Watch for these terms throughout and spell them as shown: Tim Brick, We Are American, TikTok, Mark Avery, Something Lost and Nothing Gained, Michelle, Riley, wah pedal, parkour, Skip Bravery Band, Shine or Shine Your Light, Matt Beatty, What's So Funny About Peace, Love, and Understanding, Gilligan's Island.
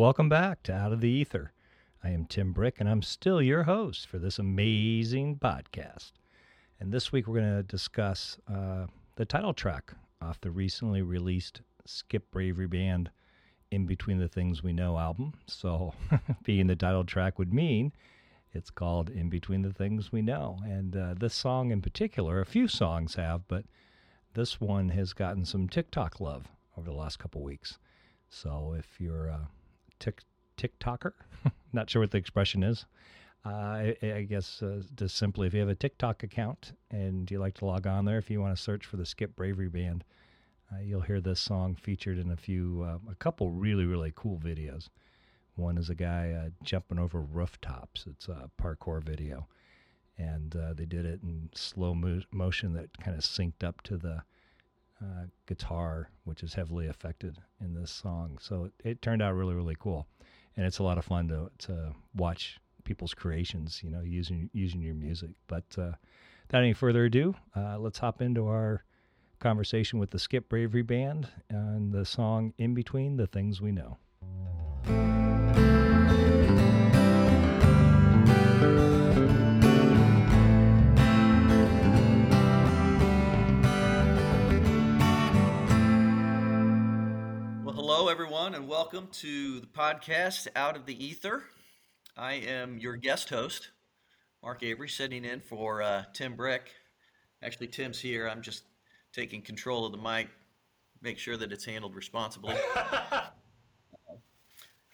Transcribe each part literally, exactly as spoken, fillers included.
Welcome back to Out of the Ether. I am Tim Brick, and I'm still your host for this amazing podcast. And this week we're going to discuss uh, the title track off the recently released Skip Bravery Band In Between the Things We Know album. So being the title track would mean it's called In Between the Things We Know. And uh, this song in particular, a few songs have, but this one has gotten some TikTok love over the last couple weeks. So if you're a tick, TikToker, not sure what the expression is, uh, I, I guess uh, just simply if you have a TikTok account and you like to log on there, if you want to search for the Skip Bravery Band, uh, you'll hear this song featured in a few, uh, a couple really, really cool videos. One is a guy uh, jumping over rooftops. It's a parkour video. And uh, they did it in slow mo- motion that kind of synced up to the Uh, guitar, which is heavily affected in this song. So it, it turned out really, really cool. And it's a lot of fun to to watch people's creations, you know, using using your music. But uh, without any further ado, uh, let's hop into our conversation with the Skip Bravery Band and the song In Between the Things We Know. Hello, everyone, and welcome to the podcast Out of the Ether. I am your guest host, Mark Avery, sitting in for uh, Tim Brick. Actually, Tim's here. I'm just taking control of the mic, make sure that it's handled responsibly.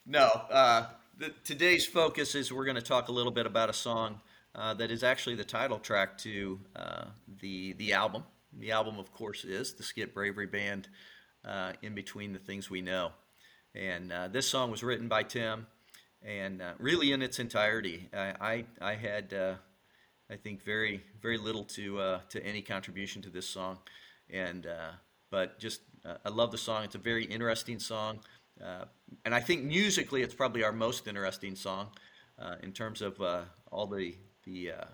no, uh, the, today's focus is we're going to talk a little bit about a song uh, that is actually the title track to uh, the, the album. The album, of course, is the Skip Bravery Band. Uh, in Between the Things We Know. And uh, this song was written by Tim, and uh, really in its entirety. I I, I had, uh, I think, very very little to uh, to any contribution to this song. and uh, But just, uh, I love the song. It's a very interesting song. Uh, and I think musically it's probably our most interesting song uh, in terms of uh, all the the, uh,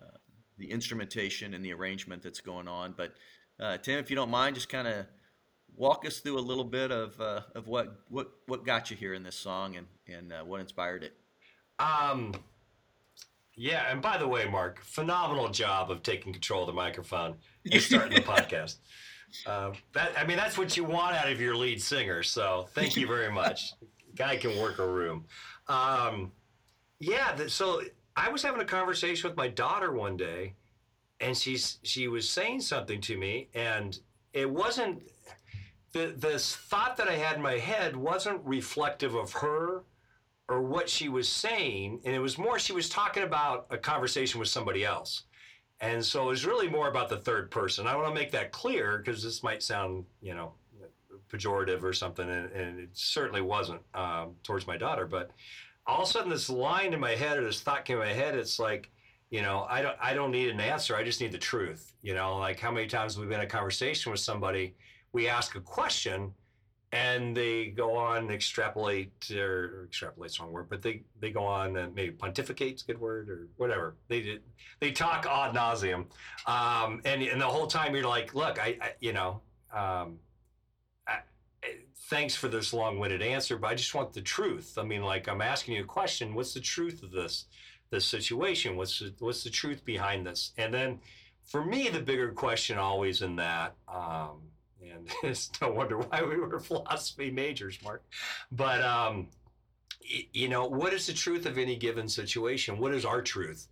uh, the instrumentation and the arrangement that's going on. But uh, Tim, if you don't mind, just kind of walk us through a little bit of uh, of what, what what got you here in this song and and uh, what inspired it. Um, yeah, and by the way, Mark, phenomenal job of taking control of the microphone and starting the podcast. Uh, that I mean, that's what you want out of your lead singer. So thank you very much. Guy can work a room. Um, yeah, the, so I was having a conversation with my daughter one day, and she's she was saying something to me, and it wasn't. The, this thought that I had in my head wasn't reflective of her or what she was saying. And it was more, she was talking about a conversation with somebody else. And so it was really more about the third person. I want to make that clear because this might sound, you know, pejorative or something. And, and it certainly wasn't um, towards my daughter. But all of a sudden this line in my head or this thought came in my head. It's like, you know, I don't, I don't need an answer. I just need the truth. You know, like how many times have we been in a conversation with somebody, we ask a question and they go on and extrapolate, or extrapolate's the wrong word, but they, they go on and maybe pontificate's a good word or whatever. They did, they talk ad nauseum. Um, and, and the whole time you're like, look, I, I you know, um, I, thanks for this long-winded answer, but I just want the truth. I mean, like I'm asking you a question, what's the truth of this, this situation? What's the, what's the truth behind this? And then for me, the bigger question always in that, um, and it's no wonder why we were philosophy majors, Mark. But, um, y- you know, what is the truth of any given situation? What is our truth?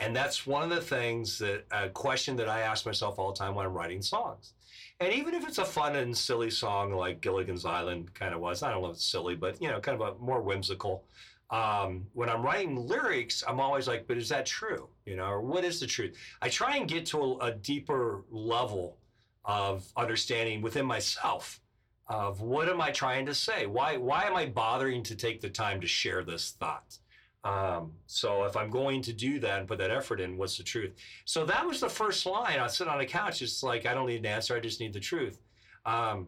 And that's one of the things that a question that I ask myself all the time when I'm writing songs. And even if it's a fun and silly song like Gilligan's Island kind of was, I don't know if it's silly, but, you know, kind of a more whimsical. Um, when I'm writing lyrics, I'm always like, but is that true? You know, or what is the truth? I try and get to a, a deeper level of understanding within myself of what am I trying to say? Why why am I bothering to take the time to share this thought? Um, so if I'm going to do that and put that effort in, what's the truth? So that was the first line. I sit on a couch. It's like, I don't need an answer. I just need the truth. Um,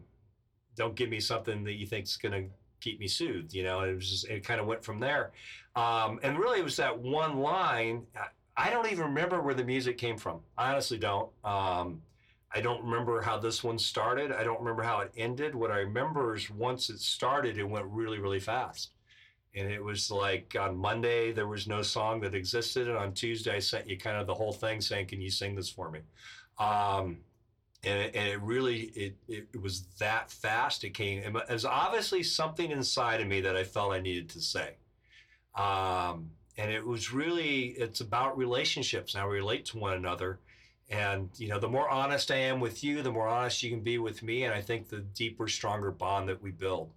don't give me something that you think's going to keep me soothed. You know, it was just, it kind of went from there. Um, and really it was that one line. I don't even remember where the music came from. I honestly don't. Um, I don't remember how this one started. I don't remember how it ended. What I remember is once it started, it went really, really fast. And it was like on Monday, there was no song that existed. And on Tuesday, I sent you kind of the whole thing saying, can you sing this for me? Um, and, it, and it really, it, it was that fast. It came, it was obviously something inside of me that I felt I needed to say. Um, and it was really, it's about relationships and how we relate to one another. And, you know, the more honest I am with you, the more honest you can be with me. And I think the deeper, stronger bond that we build.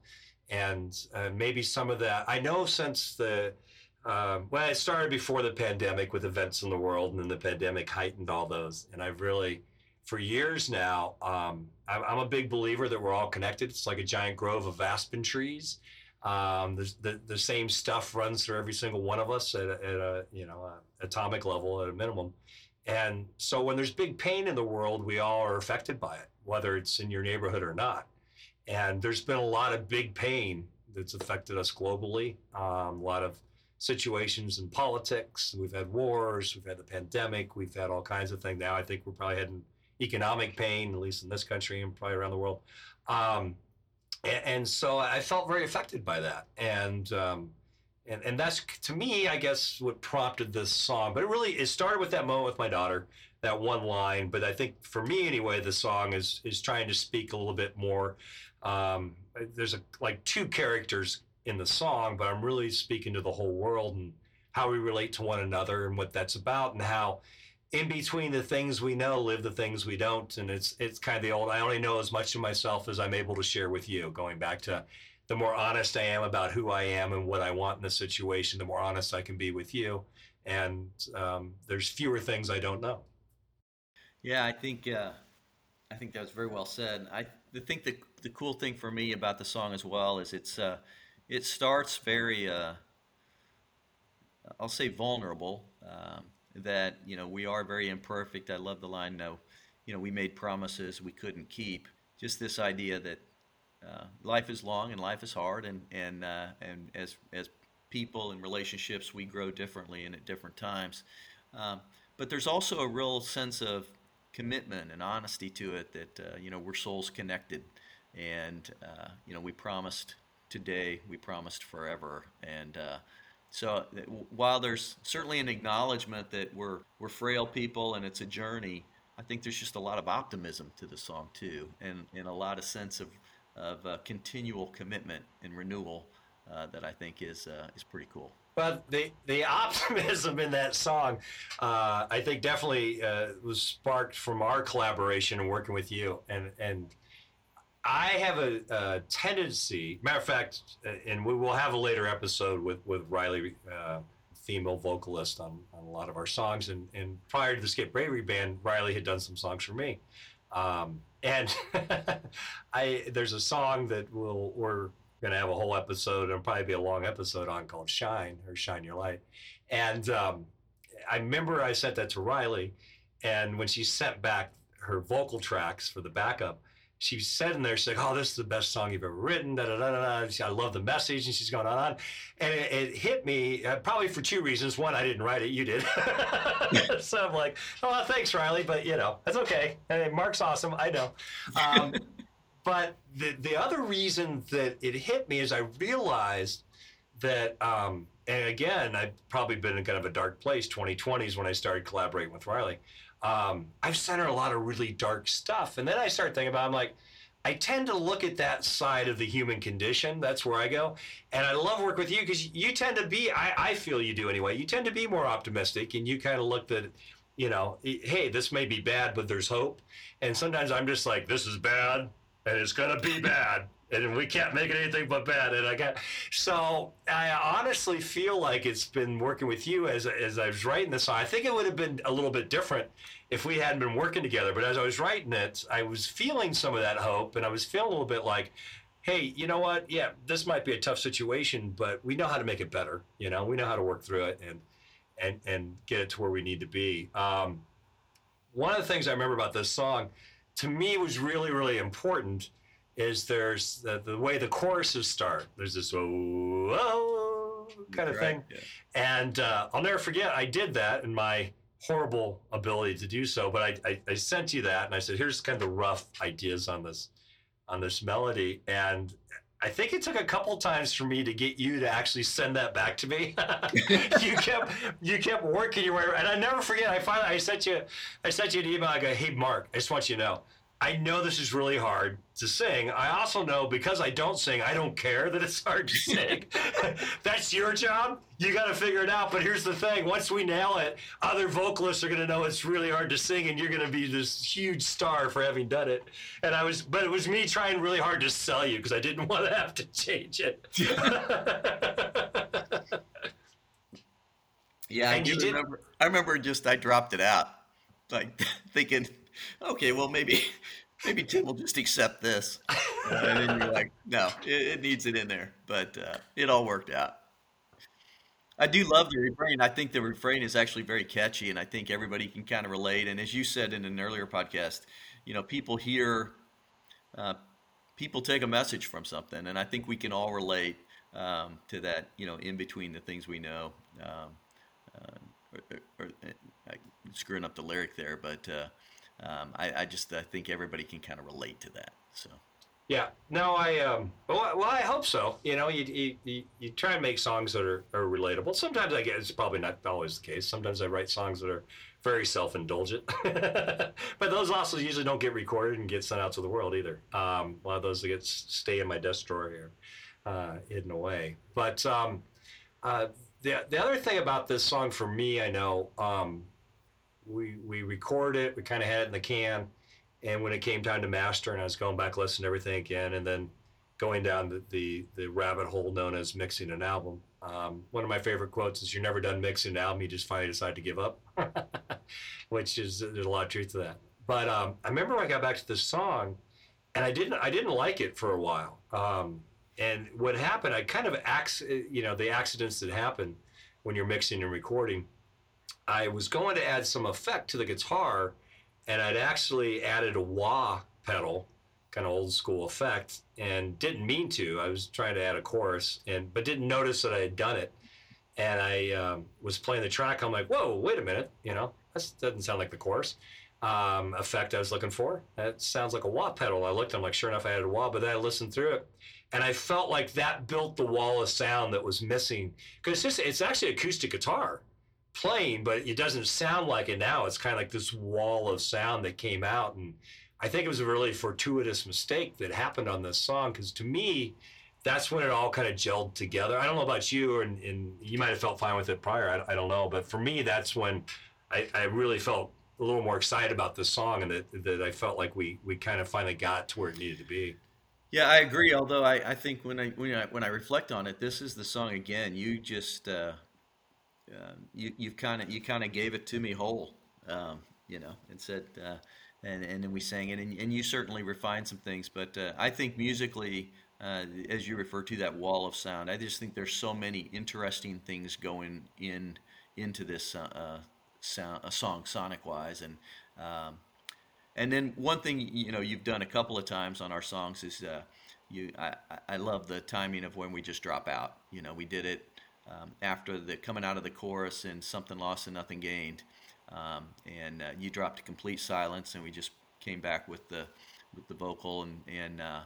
And uh, maybe some of that, I know since the, um, well, it started before the pandemic with events in the world, and then the pandemic heightened all those. And I've really, for years now, um, I'm a big believer that we're all connected. It's like a giant grove of aspen trees. Um, the, the, the same stuff runs through every single one of us at a, at a you know, a atomic level at a minimum. And so when there's big pain in the world, we all are affected by it, whether it's in your neighborhood or not. And there's been a lot of big pain that's affected us globally. Um, a lot of situations in politics. We've had wars. We've had the pandemic. We've had all kinds of things. Now I think we're probably heading economic pain, at least in this country and probably around the world. Um, and, and so I felt very affected by that. And um, And and that's, to me, I guess, what prompted this song. But it really, it started with that moment with my daughter, that one line. But I think, for me anyway, the song is is trying to speak a little bit more. Um, there's a, like two characters in the song, but I'm really speaking to the whole world and how we relate to one another and what that's about, and how in between the things we know live the things we don't. And it's it's kind of the old, I only know as much of myself as I'm able to share with you, going back to... The more honest I am about who I am and what I want in a situation, the more honest I can be with you. And um, there's fewer things I don't know. Yeah, I think uh, I think that was very well said. I think the the cool thing for me about the song as well is it's uh, it starts very uh, I'll say vulnerable. Um, that you know we are very imperfect. I love the line. No, you know we made promises we couldn't keep. Just this idea that. Uh, life is long and life is hard, and and uh, and as as people and relationships, we grow differently and at different times. Um, but there's also a real sense of commitment and honesty to it that uh, you know we're souls connected, and uh, you know we promised today, we promised forever, and uh, so while there's certainly an acknowledgement that we're we're frail people and it's a journey, I think there's just a lot of optimism to the song too, and and a lot of sense of of uh, continual commitment and renewal uh, that I think is uh, is pretty cool. Well, the, the optimism in that song, uh, I think definitely uh, was sparked from our collaboration and working with you. And and I have a, a tendency, matter of fact, and we will have a later episode with, with Riley, uh, female vocalist on, on a lot of our songs. And, and prior to the Skip Bravery Band, Riley had done some songs for me. Um, and I, there's a song that we'll, we're going to have a whole episode, it'll probably be a long episode on, called Shine or Shine Your Light. And um, I remember I sent that to Riley, and when she sent back her vocal tracks for the backup, she said in there, she's like, oh, this is the best song you've ever written, da da da da da. I love the message, and she's going on and on. And it, it hit me, uh, probably for two reasons. One, I didn't write it, you did. So I'm like, oh, thanks, Riley, but, you know, that's okay. Hey, Mark's awesome, I know. Um, but the, the other reason that it hit me is I realized that, um, and again, I've probably been in kind of a dark place, twenty twenty is when I started collaborating with Riley. Um, I've sent her a lot of really dark stuff. And then I start thinking about, I'm like, I tend to look at that side of the human condition. That's where I go. And I love work with you because you tend to be, I, I feel you do anyway, you tend to be more optimistic, and you kind of look at, you know, hey, this may be bad, but there's hope. And sometimes I'm just like, this is bad and it's going to be bad. And we can't make it anything but bad. And I got, so I honestly feel like it's been working with you as as I was writing this song. I think it would have been a little bit different if we hadn't been working together. But as I was writing it, I was feeling some of that hope, and I was feeling a little bit like, hey, you know what? Yeah, this might be a tough situation, but we know how to make it better. You know, we know how to work through it and and and get it to where we need to be. Um, one of the things I remember about this song, to me, was really really important. Is there's the, the way the choruses start. There's this oh, oh kind of right, thing. Yeah. And uh, I'll never forget, I did that in my horrible ability to do so. But I, I, I sent you that, and I said, here's kind of the rough ideas on this, on this melody. And I think it took a couple times for me to get you to actually send that back to me. you kept you kept working your way around. And I never forget, I finally I sent you I sent you an email. I go, hey Mark, I just want you to know, I know this is really hard to sing. I also know, because I don't sing, I don't care that it's hard to sing. That's your job. You got to figure it out. But here's the thing. Once we nail it, other vocalists are going to know it's really hard to sing, and you're going to be this huge star for having done it. And I was, but it was me trying really hard to sell you because I didn't want to have to change it. Yeah, I do you remember. Did. I remember just I dropped it out, like thinking, okay, well, maybe maybe Tim will just accept this. Uh, and then you're like, no, it, it needs it in there. But uh, it all worked out. I do love the refrain. I think the refrain is actually very catchy, and I think everybody can kind of relate. And as you said in an earlier podcast, you know, people hear, uh, people take a message from something. And I think we can all relate um, to that, you know, in between the things we know. Um, uh, or, or, or, I'm screwing up the lyric there, but... Uh, Um, I, I just I think everybody can kind of relate to that. So, yeah, no, I um, well, well, I hope so. You know, you you, you try and make songs that are, are relatable. Sometimes I guess it's probably not always the case. Sometimes I write songs that are very self-indulgent, but those also usually don't get recorded and get sent out to the world either. Um, a lot of those that get stay in my desk drawer here, uh, hidden away. But um, uh, the the other thing about this song for me, I know. Um, We we recorded it, we kind of had it in the can, and when it came time to master, and I was going back listening to everything again, and then going down the, the, the rabbit hole known as mixing an album. Um, one of my favorite quotes is, you're never done mixing an album, you just finally decide to give up, which is, there's a lot of truth to that. But um, I remember when I got back to this song, and I didn't I didn't like it for a while. Um, and what happened, I kind of, acc- you know, the accidents that happen when you're mixing and recording, I was going to add some effect to the guitar, and I'd actually added a wah pedal, kind of old school effect, and didn't mean to. I was trying to add a chorus, and but didn't notice that I had done it. And I um, was playing the track. I'm like, whoa, wait a minute. You know, that doesn't sound like the chorus um, effect I was looking for. That sounds like a wah pedal. I looked, I'm like, sure enough, I added a wah, but then I listened through it. And I felt like that built the wall of sound that was missing. Because it's, it's actually acoustic guitar playing, but it doesn't sound like it now. It's kind of like this wall of sound that came out, and I think it was a really fortuitous mistake that happened on this song, because to me, that's when it all kind of gelled together. I don't know about you, and, and you might have felt fine with it prior, I, I don't know, but for me, that's when I, I really felt a little more excited about this song, and that, that I felt like we we kind of finally got to where it needed to be. Yeah, I agree, although I, I think when I, when I when I reflect on it, this is the song again, you just... Uh... Uh, you you've kind of you kind of gave it to me whole, um, you know, and said, uh, and and then we sang it, and, and you certainly refined some things, but uh, I think musically, uh, as you refer to that wall of sound, I just think there's so many interesting things going in into this uh, sound, a song sonic wise, and um, and then one thing you know you've done a couple of times on our songs is uh, you I, I love the timing of when we just drop out. You know, we did it. Um, after the coming out of the chorus and Something Lost and Nothing Gained, um, and uh, you dropped a complete silence, and we just came back with the with the vocal and and uh,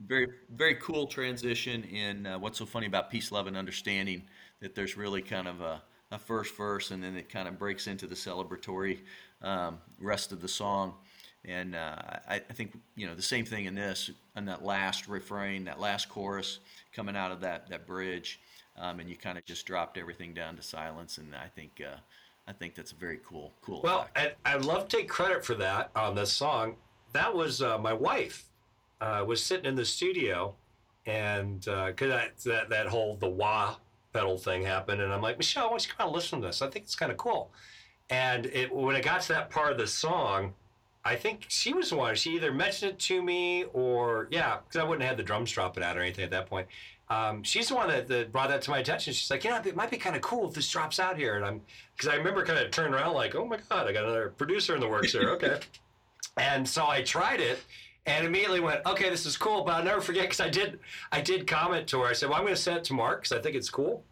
very very cool transition in uh, What's So Funny About Peace, Love, and Understanding. That there's really kind of a, a first verse, and then it kind of breaks into the celebratory um, rest of the song. And uh, I, I think you know the same thing in this, in that last refrain, that last chorus coming out of that that bridge. Um, and you kind of just dropped everything down to silence, and I think uh, I think that's a very cool, cool. Well, I, I'd love to take credit for that on this song. That was uh, my wife uh, was sitting in the studio, and uh, cause I, that that whole the wah pedal thing happened, and I'm like, Michelle, why don't you come out and listen to this? I think it's kind of cool. And it, when it got to that part of the song, I think she was the one. She either mentioned it to me or yeah, because I wouldn't have had the drums dropping out or anything at that point. Um, she's the one that, that brought that to my attention. She's like, you know, it might be kind of cool if this drops out here. And I'm, because I remember kind of turning around like, oh my God, I got another producer in the works here. Okay. And so I tried it and immediately went, okay, this is cool. But I'll never forget because I did, I did comment to her. I said, well, I'm going to send it to Mark because I think it's cool.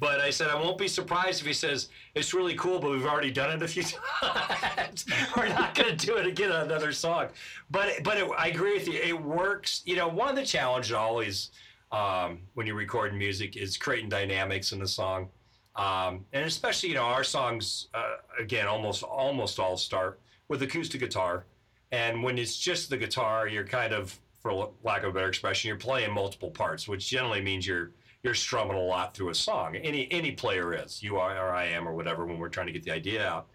But I said, I won't be surprised if he says, it's really cool, but we've already done it a few times. We're not going to do it again on another song. But but it, I agree with you. It works. You know, one of the challenges always um, when you're recording music is creating dynamics in the song. Um, and especially, you know, our songs, uh, again, almost almost all start with acoustic guitar. And when it's just the guitar, you're kind of, for lack of a better expression, you're playing multiple parts, which generally means you're you're strumming a lot through a song. Any any player is, you are or I am or whatever, when we're trying to get the idea out.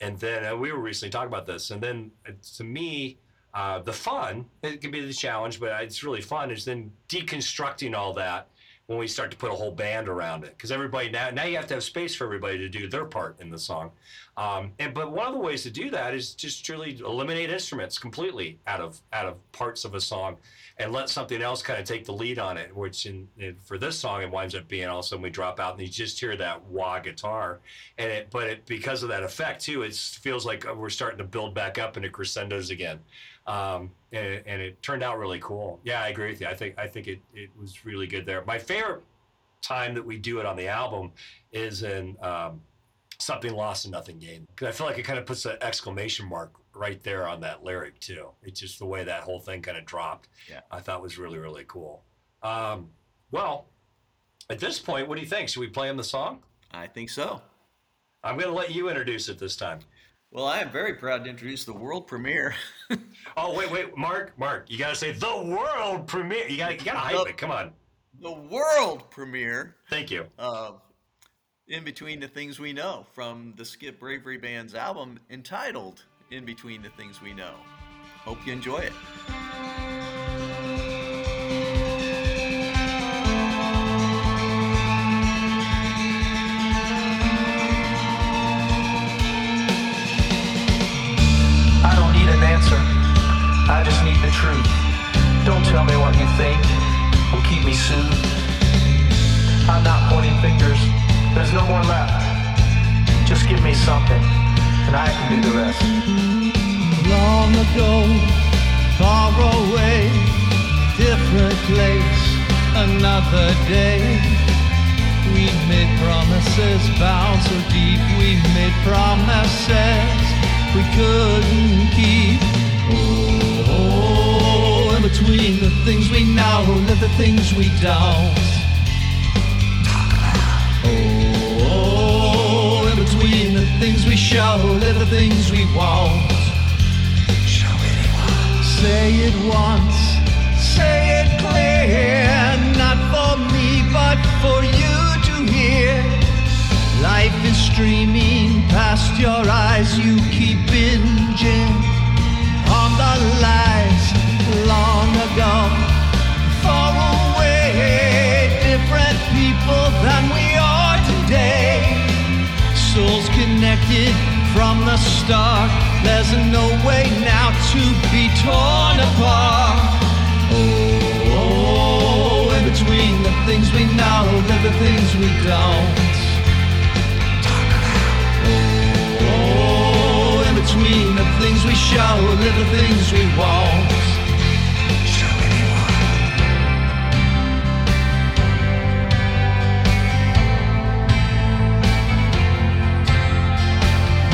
And then uh, we were recently talking about this. And then uh, to me, uh, the fun, it can be the challenge, but it's really fun, is then deconstructing all that when we start to put a whole band around it. Because everybody now, now you have to have space for everybody to do their part in the song. Um, and But one of the ways to do that is just truly eliminate instruments completely out of out of parts of a song and let something else kind of take the lead on it, which in, in for this song, it winds up being all of a sudden we drop out and you just hear that wah guitar. And it, But it, because of that effect, too, it feels like we're starting to build back up into crescendos again. Um, and, and it turned out really cool. Yeah, I agree with you. I think I think it, it was really good there. My favorite time that we do it on the album is in um, Something Lost and Nothing Gained. Because I feel like it kind of puts an exclamation mark right there on that lyric, too. It's just the way that whole thing kind of dropped. Yeah, I thought was really, really cool. Um, well, at this point, what do you think? Should we play him the song? I think so. I'm going to let you introduce it this time. Well, I am very proud to introduce the world premiere. oh, wait, wait, Mark, Mark, you got to say the world premiere. You got you to hype the, it. Come on. The world premiere. Thank you. Uh, In Between the Things We Know, from the Skip Bravery Band's album entitled In Between the Things We Know. Hope you enjoy it. I just need the truth. Don't tell me what you think will keep me soothed. I'm not pointing fingers. There's no more left. Just give me something, and I can do the rest. Long ago, far away, different place, another day. We've made promises, bound so deep. We've made promises we couldn't keep. Oh, in between the things we know and the things we don't. Oh, in between the things we show and the things we won't. Show anyone. Say it once, say it clear, not for me but for you to hear. Life is streaming past your eyes, you keep binging on the lies long ago, far away, different people than we are today. Souls connected from the start, there's no way now to be torn apart. Oh, oh, in between the things we know and the things we don't. Between the things we show and the things we won't show anyone.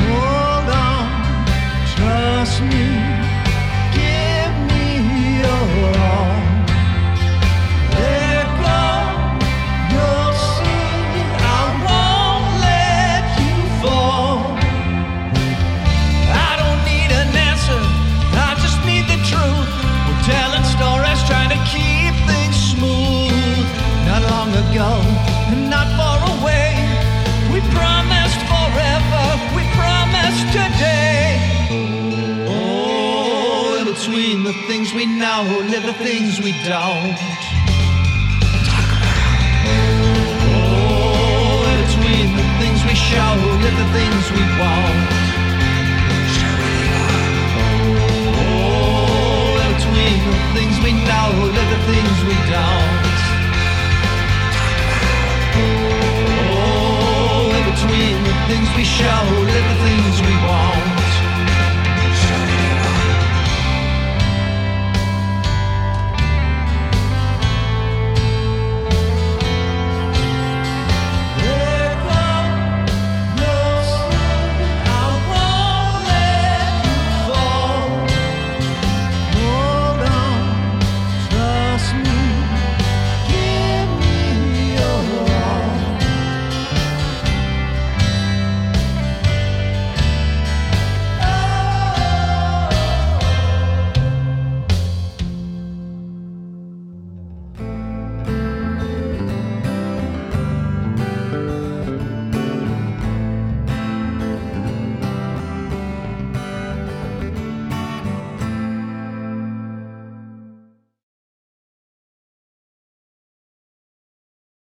Hold on, trust me, give me your all. Let go, you'll see, I won't let you fall. Ago, not far away, we promised forever, we promised today. Oh, in between the things we know and the things we don't. Oh, in between the things we show and the things we won't. Oh, in between the things we know and the things we don't.